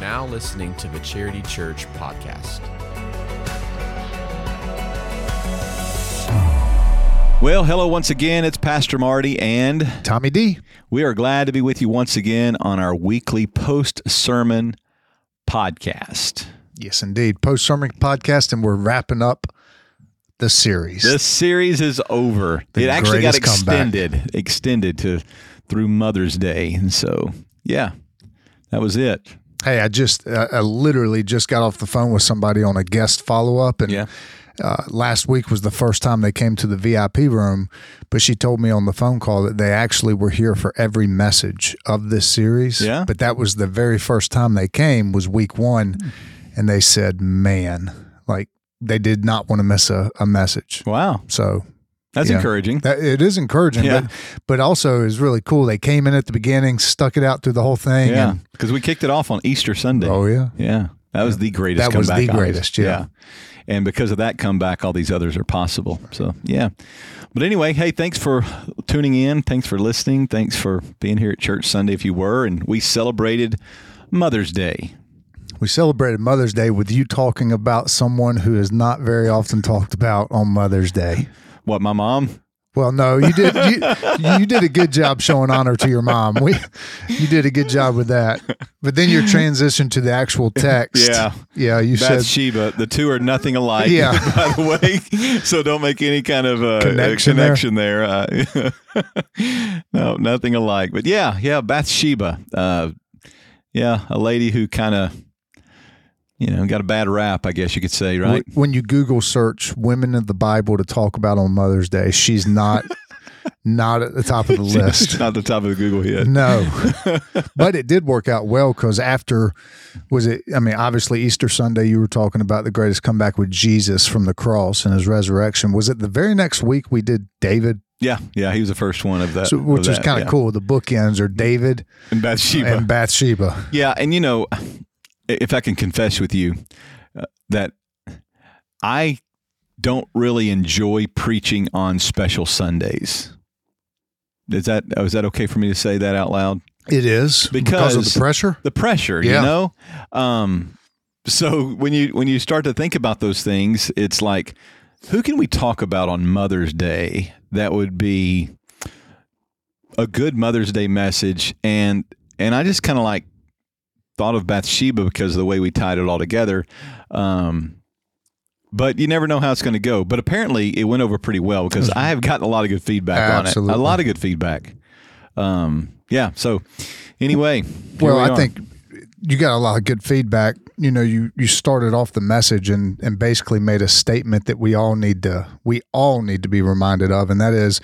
now listening to the Charity Church Podcast. Well, hello once again. It's Pastor Marty and Tommy D. We are glad to be with you once again on our weekly post-sermon podcast. Yes, indeed. Post-sermon podcast, and we're wrapping up the series. The series is over. It actually got extended to through Mother's Day, and so, yeah, that was it. Hey, I literally just got off the phone with somebody on a guest follow-up, and last week was the first time they came to the VIP room, but she told me on the phone call that they actually were here for every message of this series. Yeah. But that was the very first time they came was week one. And they said, man, like they did not want to miss a message. Wow. So that's encouraging. It is encouraging, but also is really cool. They came in at the beginning, stuck it out through the whole thing. Yeah. Because we kicked it off on Easter Sunday. Oh yeah. Yeah. That was the greatest comeback. That was the greatest, yeah. And because of that comeback, all these others are possible. So, yeah. But anyway, hey, thanks for tuning in. Thanks for listening. Thanks for being here at church Sunday if you were. And we celebrated Mother's Day. We celebrated Mother's Day with you talking about someone who is not very often talked about on Mother's Day. What, my mom? Well, no, you did. You did a good job showing honor to your mom. You did a good job with that. But then your transition to the actual text. Yeah. You said Bathsheba. The two are nothing alike. Yeah. By the way, so don't make any kind of connection there. No, nothing alike. But yeah, Bathsheba. A lady who kind of, got a bad rap, I guess you could say, right? When you Google search women in the Bible to talk about on Mother's Day, she's not at the top of the list. She's not the top of the Google hit. No. But it did work out well because obviously Easter Sunday, you were talking about the greatest comeback with Jesus from the cross and his resurrection. Was it the very next week we did David? Yeah, he was the first one of that. So, which is kind of cool. The bookends are David and Bathsheba. Yeah, and if I can confess with you that I don't really enjoy preaching on special Sundays. Is that okay for me to say that out loud? It is because of the pressure. The pressure, So when you start to think about those things, it's like, who can we talk about on Mother's Day that would be a good Mother's Day message? And I just kind of like thought of Bathsheba because of the way we tied it all together. But you never know how it's going to go. But apparently it went over pretty well because I have gotten a lot of good feedback on it. A lot of good feedback. So anyway, well, I think you got a lot of good feedback. You started off the message and basically made a statement that we all need to be reminded of. And that is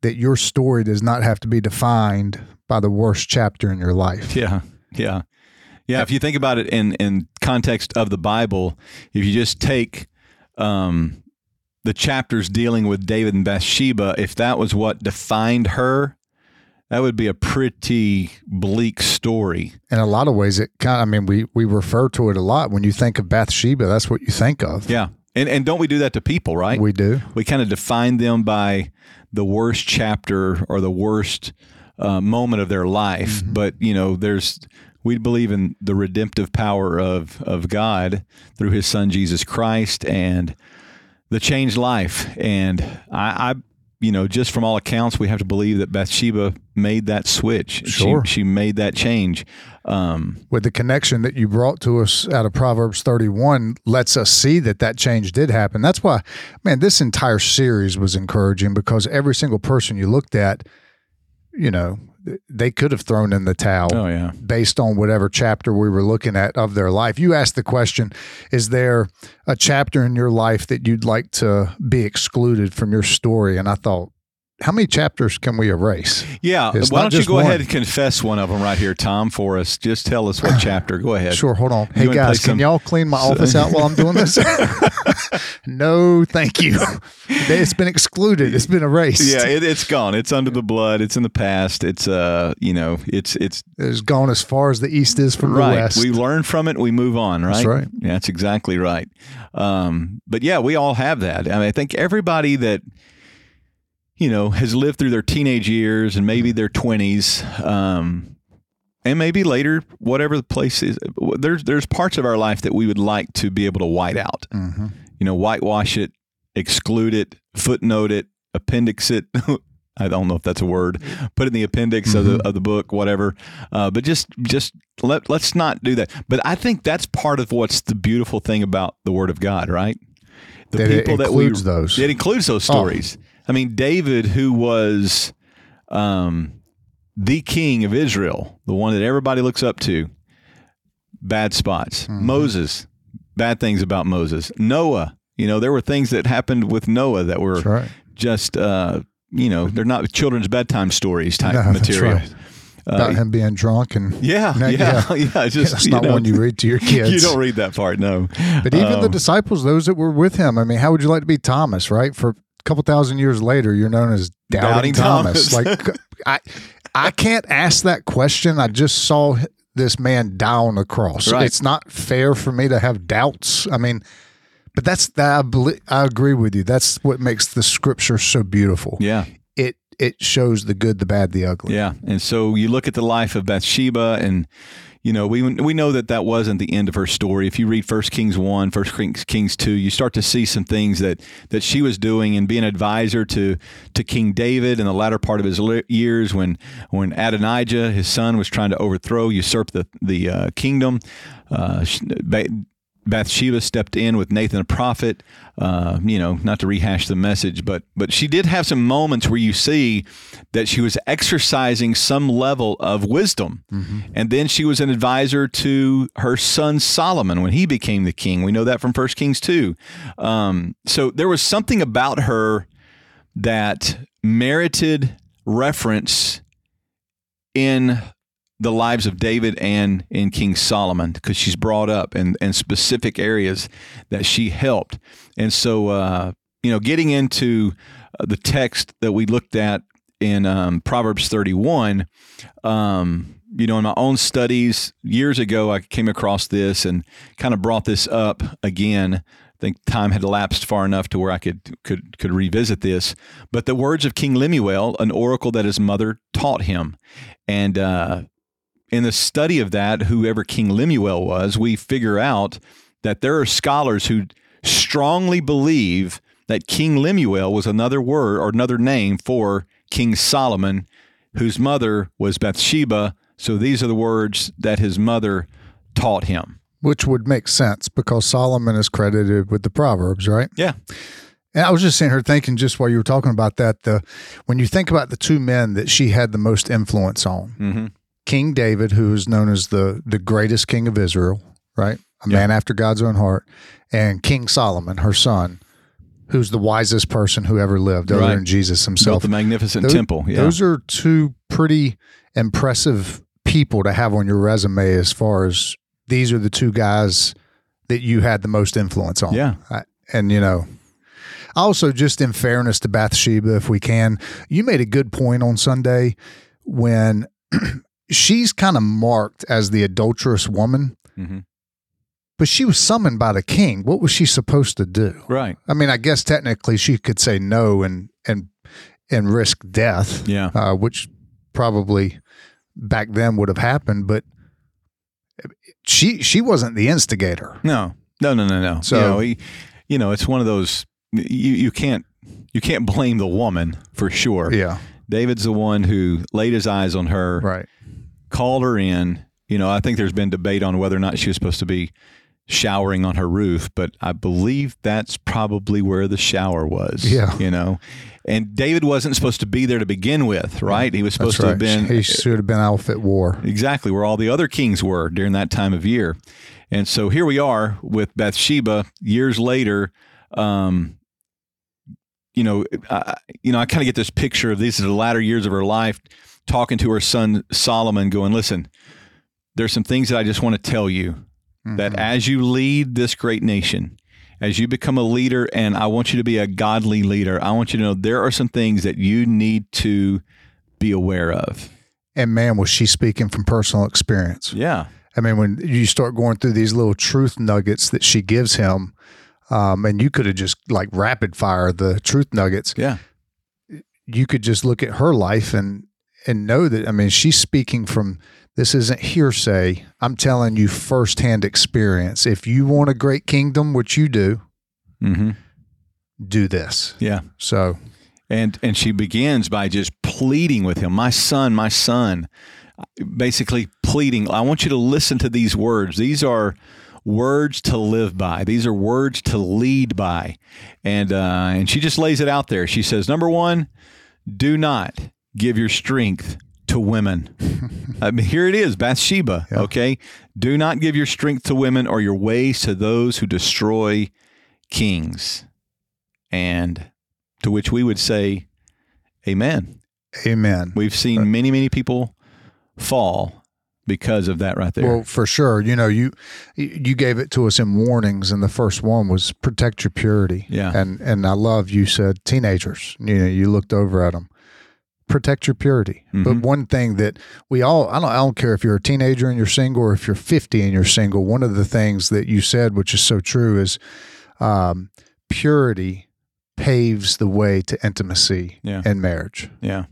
that your story does not have to be defined by the worst chapter in your life. Yeah. Yeah, if you think about it in context of the Bible, if you just take the chapters dealing with David and Bathsheba, if that was what defined her, that would be a pretty bleak story. In a lot of ways, we refer to it a lot. When you think of Bathsheba, that's what you think of. Yeah, and don't we do that to people, right? We do. We kind of define them by the worst chapter or the worst moment of their life, mm-hmm. But, we believe in the redemptive power of God through his son, Jesus Christ, and the changed life. And I just from all accounts, we have to believe that Bathsheba made that switch. Sure. She made that change. With the connection that you brought to us out of Proverbs 31 lets us see that change did happen. That's why, man, this entire series was encouraging because every single person you looked at, they could have thrown in the towel based on whatever chapter we were looking at of their life. You asked the question, is there a chapter in your life that you'd like to be excluded from your story? And I thought, how many chapters can we erase? Yeah. Why don't you go ahead and confess one of them right here, Tom, for us. Just tell us what chapter. Go ahead. Sure. Hold on. Hey, guys, can y'all clean my office out while I'm doing this? No, thank you. It's been excluded. It's been erased. Yeah, it's gone. It's under the blood. It's in the past. It's, it's gone as far as the East is from the West. We learn from it. We move on, right? That's right. Yeah, that's exactly right. But yeah, we all have that. I mean, I think everybody that has lived through their teenage years and maybe their 20s, and maybe later, whatever the place is, there's parts of our life that we would like to be able to white out, mm-hmm. you know, whitewash it, exclude it, footnote it, appendix it. I don't know if that's a word, put it in the appendix mm-hmm. of the book, whatever. But just let's not do that. But I think that's part of what's the beautiful thing about the Word of God, right? The that people it includes that we, those. It includes those stories. Oh. I mean, David, who was the king of Israel, the one that everybody looks up to, bad spots. Mm-hmm. Moses, bad things about Moses. Noah, you know, there were things that happened with Noah that were right. just... you know, they're not children's bedtime stories type material. That's right. About him being drunk and yeah. Just, that's not one you read to your kids. You don't read that part, no. But even the disciples, those that were with him. I mean, how would you like to be Thomas, right? For a couple thousand years later, you're known as Doubting Thomas. Like, I can't ask that question. I just saw this man die on the cross. Right. It's not fair for me to have doubts. I mean. But I agree with you. That's what makes the Scripture so beautiful. Yeah, it shows the good, the bad, the ugly. Yeah, and so you look at the life of Bathsheba, and you know we know that wasn't the end of her story. If you read 1 Kings 1, 1 Kings 2, you start to see some things that she was doing and being an advisor to King David in the latter part of his years when Adonijah, his son, was trying to usurp the kingdom. Bathsheba stepped in with Nathan, a prophet, you know, not to rehash the message, but she did have some moments where you see that she was exercising some level of wisdom. Mm-hmm. And then she was an advisor to her son Solomon when he became the king. We know that from 1 Kings 2. So there was something about her that merited reference in the lives of David and in King Solomon, because she's brought up in specific areas that she helped. And so, you know, getting into the text that we looked at in Proverbs 31, you know, in my own studies years ago, I came across this and kind of brought this up again. I think time had elapsed far enough to where I could revisit this. But the words of King Lemuel, an oracle that his mother taught him. And, in the study of that, whoever King Lemuel was, we figure out that there are scholars who strongly believe that King Lemuel was another word or another name for King Solomon, whose mother was Bathsheba. So these are the words that his mother taught him. Which would make sense because Solomon is credited with the Proverbs, right? Yeah. And I was just sitting here thinking just while you were talking about that, when you think about the two men that she had the most influence on, mm-hmm. King David, who is known as the greatest king of Israel, right? A man after God's own heart, and King Solomon, her son, who's the wisest person who ever lived, other than Jesus himself. Built the magnificent temple. Yeah. Those are two pretty impressive people to have on your resume as far as these are the two guys that you had the most influence on. Yeah. And, you know... Also, just in fairness to Bathsheba, if we can, you made a good point on Sunday when she's kind of marked as the adulterous woman, mm-hmm. but she was summoned by the king. What was she supposed to do? Right. I mean, I guess technically she could say no and risk death, which probably back then would have happened, but she wasn't the instigator. No. So, you know, it's one of those... You can't blame the woman for sure. Yeah, David's the one who laid his eyes on her, right? Called her in. You know, I think there's been debate on whether or not she was supposed to be showering on her roof, but I believe that's probably where the shower was. Yeah, you know, and David wasn't supposed to be there to begin with, right? He was supposed to have been. He should have been off at war. Exactly where all the other kings were during that time of year, and so here we are with Bathsheba years later. You know, I kind of get this picture of these are the latter years of her life, talking to her son Solomon, going, "Listen, there's some things that I just want to tell you mm-hmm. that as you lead this great nation, as you become a leader, and I want you to be a godly leader, I want you to know there are some things that you need to be aware of." And man, was she speaking from personal experience? Yeah, I mean, when you start going through these little truth nuggets that she gives him. And you could have just like rapid fire the truth nuggets. Yeah. You could just look at her life and know that, I mean, she's speaking from This isn't hearsay. I'm telling you firsthand experience. If you want a great kingdom, which you do, mm-hmm. do this. Yeah. So, and she begins by just pleading with him, my son, basically pleading. I want you to listen to these words. These are words to live by. These are words to lead by. And she just lays it out there. She says, number one, do not give your strength to women. I mean, here it is, Bathsheba, yeah. Okay? Do not give your strength to women or your ways to those who destroy kings. And to which we would say, amen. Amen. We've seen many, many people fall because of that right there. Well, for sure. You know, you gave it to us in warnings, and the first one was protect your purity. Yeah. And I love you said teenagers. You know, you looked over at them. Protect your purity. Mm-hmm. But one thing that we all, I don't care if you're a teenager and you're single or if you're 50 and you're single, one of the things that you said, which is so true, is purity paves the way to intimacy and marriage. Yeah.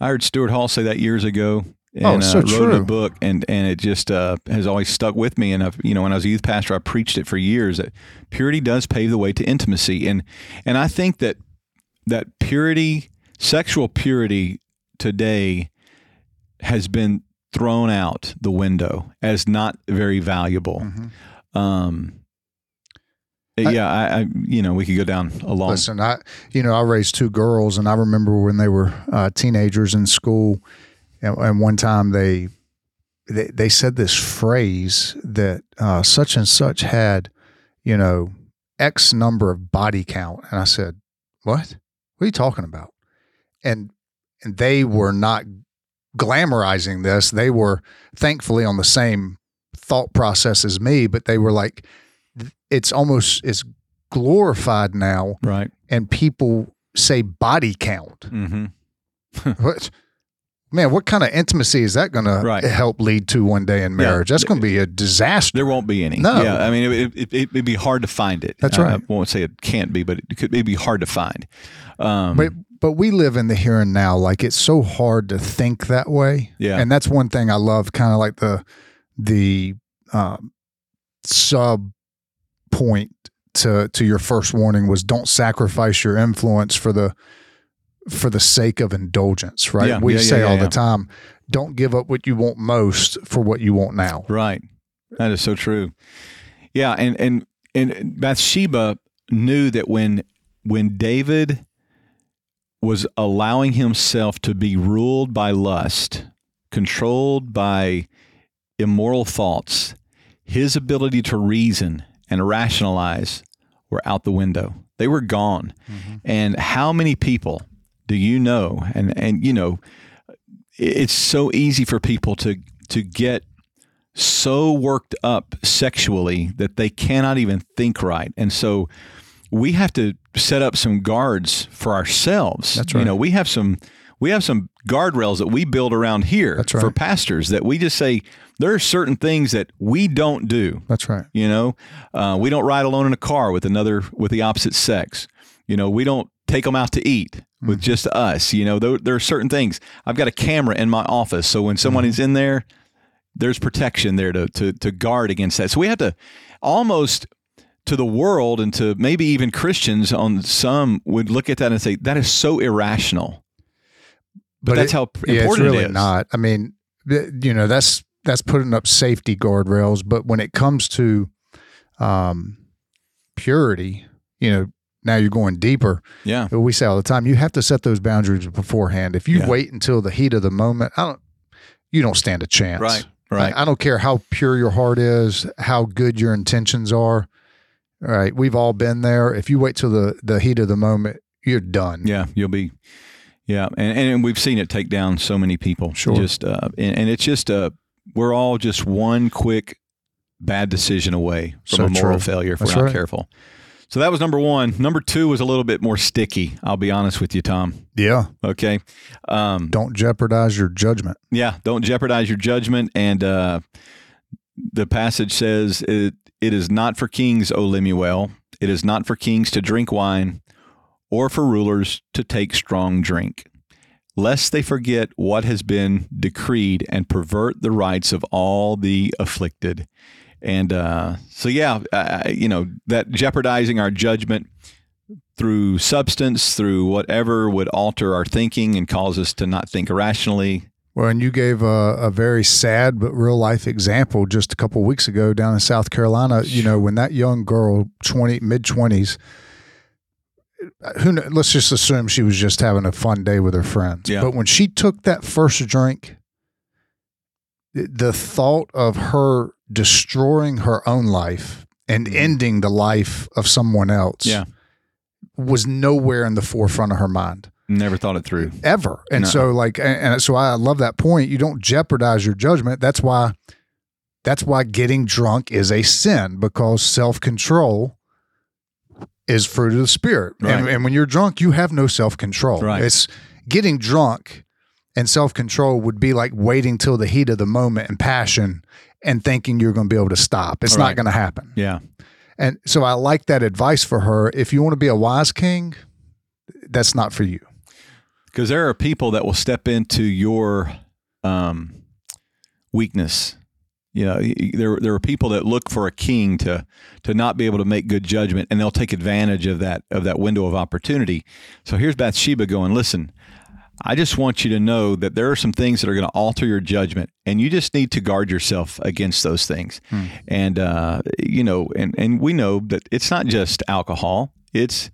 I heard Stuart Hall say that years ago. And, wrote a book, and it just has always stuck with me. And I've, when I was a youth pastor, I preached it for years that purity does pave the way to intimacy. And I think that purity, sexual purity today has been thrown out the window as not very valuable. Mm-hmm. We could go down a long. Listen, I raised two girls, and I remember when they were teenagers in school, and one time they said this phrase that such and such had, X number of body count, and I said, "What? What are you talking about?" And they were not glamorizing this. They were thankfully on the same thought process as me, but they were like, it's glorified now. Right. And people say body count. Mm-hmm. What kind of intimacy is that going to help lead to one day in marriage? Yeah. That's going to be a disaster. There won't be any. No. Yeah, I mean, it'd be hard to find it. That's right. I won't say it can't be, but it'd be hard to find. But we live in the here and now. Like, it's so hard to think that way. Yeah. And that's one thing I love, kind of like the sub point to your first warning was don't sacrifice your influence for the sake of indulgence, right? Yeah. We say all the time, don't give up what you want most for what you want now. Right. That is so true. Yeah. And Bathsheba knew that when David was allowing himself to be ruled by lust, controlled by immoral thoughts, his ability to reason and rationalize were out the window. They were gone. Mm-hmm. And how many people do you know? And it's so easy for people to get so worked up sexually that they cannot even think right. And so we have to set up some guards for ourselves. That's right. We have some guardrails that we build around here for pastors that we just say there are certain things that we don't do. That's right. We don't ride alone in a car with the opposite sex. We don't take them out to eat with just us. There are certain things. I've got a camera in my office, so when someone is in there, there's protection there to guard against that. So we have to almost, to the world and to maybe even Christians, on some would look at that and say that is so irrational. But that's how important it is. Not. I mean, that's putting up safety guardrails. But when it comes to purity, now you're going deeper. Yeah. We say all the time, you have to set those boundaries beforehand. If you wait until the heat of the moment, you don't stand a chance. Right. Right. I don't care how pure your heart is, how good your intentions are. All right. We've all been there. If you wait till the heat of the moment, you're done. Yeah. You'll be. Yeah. And we've seen it take down so many people. Sure. Just, and it's just, we're all just one quick bad decision away from a moral failure if we're not careful. So that was number one. Number two was a little bit more sticky. I'll be honest with you, Tom. Yeah. Okay. Don't jeopardize your judgment. Yeah. Don't jeopardize your judgment. And the passage says, it is not for kings, O Lemuel. It is not for kings to drink wine or for rulers to take strong drink. lest they forget what has been decreed and pervert the rights of all the afflicted. And that jeopardizing our judgment through substance, through whatever would alter our thinking and cause us to not think rationally. Well, and you gave a very sad but real life example just a couple of weeks ago down in South Carolina. You know, when that young girl, mid-20s, let's just assume she was just having a fun day with her friends. Yeah. But when she took that first drink, the thought of her destroying her own life and ending the life of someone else was nowhere in the forefront of her mind. Never thought it through. Ever. And so I love that point. You don't jeopardize your judgment. That's why getting drunk is a sin, because self-control is fruit of the Spirit. Right. And when you're drunk, you have no self-control. Right. It's getting drunk and self-control would be like waiting till the heat of the moment and passion and thinking you're going to be able to stop. It's not going to happen. Yeah. And so I like that advice for her. If you want to be a wise king, that's not for you. Because there are people that will step into your weakness. You know, there are people that look for a king to not be able to make good judgment, and they'll take advantage of that window of opportunity. So here's Bathsheba going, listen, I just want you to know that there are some things that are going to alter your judgment, and you just need to guard yourself against those things. Hmm. And and we know that it's not just alcohol; it's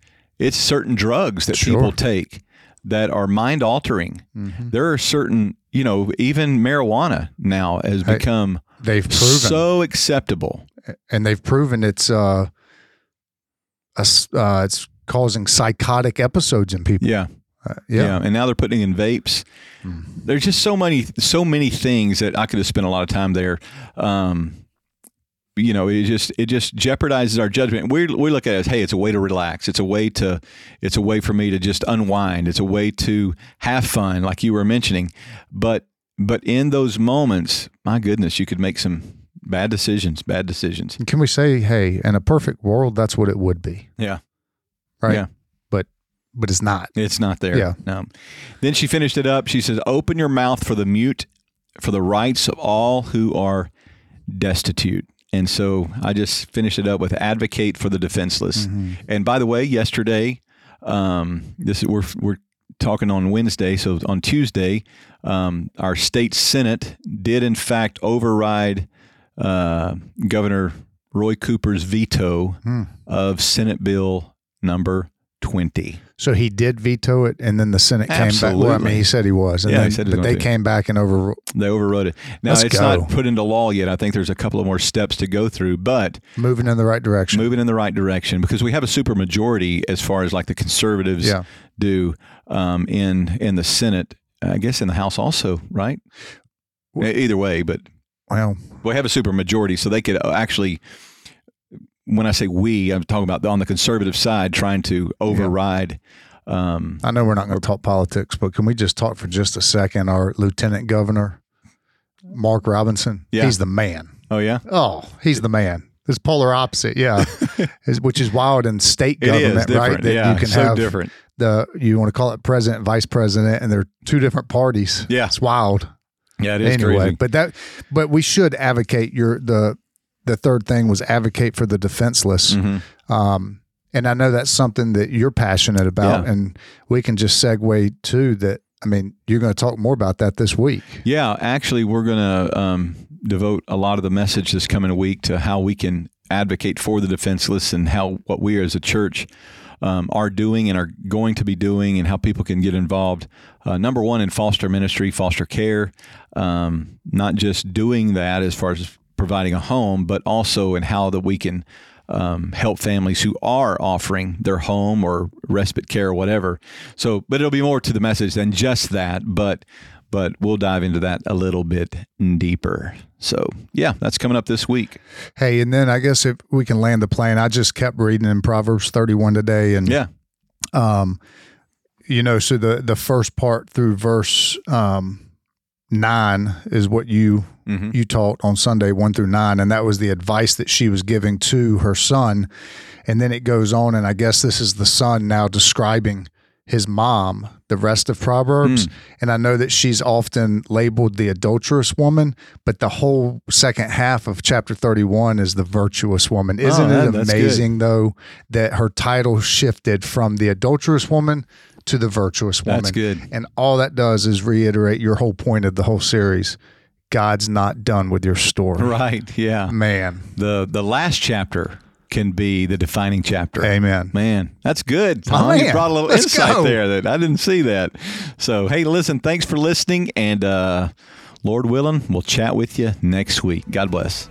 certain drugs that people take that are mind altering. Mm-hmm. There are certain, even marijuana now has become so acceptable, and they've proven it's causing psychotic episodes in people. Yeah. And now they're putting in vapes. Mm. There's just so many things that I could have spent a lot of time there. It just jeopardizes our judgment. We look at it as, hey, it's a way to relax. It's a way for me to just unwind. It's a way to have fun, like you were mentioning. But in those moments, my goodness, you could make some bad decisions. Can we say, hey, in a perfect world, that's what it would be? Yeah. Right. Yeah. But it's not. It's not there. Yeah. No. Then she finished it up. She says, open your mouth for the mute, for the rights of all who are destitute. And so I just finished it up with advocate for the defenseless. Mm-hmm. And by the way, yesterday, we're talking on Wednesday. So on Tuesday, our state Senate did in fact override Governor Roy Cooper's veto of Senate Bill Number 20. So he did veto it, and then the Senate came back. Well, he said he was. And they came back and they overrode it. Now, it's not put into law yet. I think there's a couple of more steps to go through, but... Moving in the right direction, because we have a supermajority as far as like the conservatives do in the Senate. I guess in the House also, right? Well, either way, but... Well... We have a supermajority, so they could actually... When I say we, I'm talking about on the conservative side trying to override. Yeah. I know we're not going to talk politics, but can we just talk for just a second? Our Lieutenant Governor, Mark Robinson, he's the man. Oh, yeah? Oh, he's the man. It's polar opposite, which is wild in state government, right? That you can have different. You want to call it president, vice president, and they're two different parties. Yeah. It's wild. Yeah, it is crazy. But we should advocate the third thing was advocate for the defenseless. Mm-hmm. And I know that's something that you're passionate about, and we can just segue to that. I mean, you're going to talk more about that this week. Yeah, actually, we're going to devote a lot of the message this coming week to how we can advocate for the defenseless and what we as a church are doing and are going to be doing, and how people can get involved. Number one, in foster ministry, foster care, not just doing that as far as providing a home, but also in how that we can help families who are offering their home or respite care or whatever. So, but it'll be more to the message than just that, but we'll dive into that a little bit deeper. So yeah, that's coming up this week. Hey, and then I guess if we can land the plane, I just kept reading in Proverbs 31 today. And so the first part through verse 9 is what you taught on Sunday, 1 through 9, and that was the advice that she was giving to her son. And then it goes on, and I guess this is the son now describing his mom, the rest of Proverbs. And I know that she's often labeled the adulterous woman, but the whole second half of chapter 31 is the virtuous woman. Isn't it amazing though, that her title shifted from the adulterous woman to the virtuous woman? That's good. And all that does is reiterate your whole point of the whole series. God's not done with your story. Right. Yeah, man. The last chapter can be the defining chapter. Amen. Man, that's good. Tom, you brought a little insight there that I didn't see that. So, hey, listen, thanks for listening, and Lord willing, we'll chat with you next week. God bless.